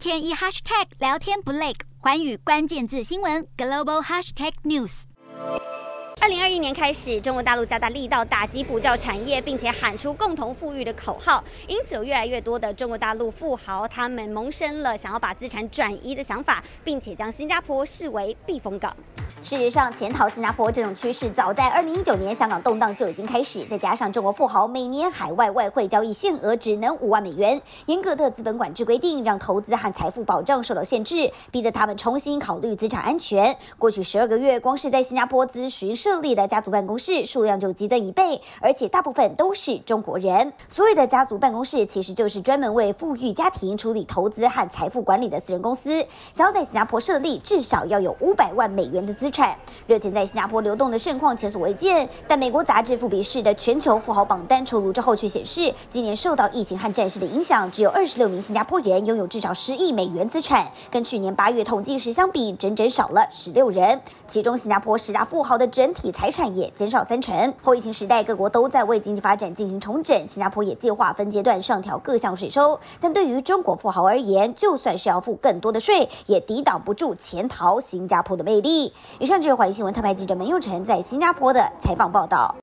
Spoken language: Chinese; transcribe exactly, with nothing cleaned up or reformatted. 天一 hashtag 聊天不累，寰宇关键字新闻 Global Hashtag News。二零二一年开始，中国大陆加大力道打击补教产业，并且喊出共同富裕的口号，因此有越来越多的中国大陆富豪他们萌生了想要把资产转移的想法，并且将新加坡视为避风港。事实上，潜逃新加坡这种趋势早在二零一九年香港动荡就已经开始，再加上中国富豪每年海外外汇交易限额只能五万美元，严格的资本管制规定让投资和财富保障受到限制，逼得他们重新考虑资产安全。过去十二个月，光是在新加坡咨询设立的家族办公室数量就激增一倍，而且大部分都是中国人。所谓的家族办公室，其实就是专门为富裕家庭处理投资和财富管理的私人公司，想要在新加坡设立，至少要有五百万美元的资产。热钱在新加坡流动的盛况前所未见，但美国杂志富比士的全球富豪榜单出炉之后却显示，今年受到疫情和战事的影响，只有二十六名新加坡人拥有至少十亿美元资产，跟去年八月统计时相比，整整少了十六人。其中，新加坡十大富豪的整体财产也减少三成。后疫情时代，各国都在为经济发展进行重整，新加坡也计划分阶段上调各项税收。但对于中国富豪而言，就算是要付更多的税，也抵挡不住潜逃新加坡的魅力。以上就是寰宇新闻特派记者门佑成在新加坡的采访报道。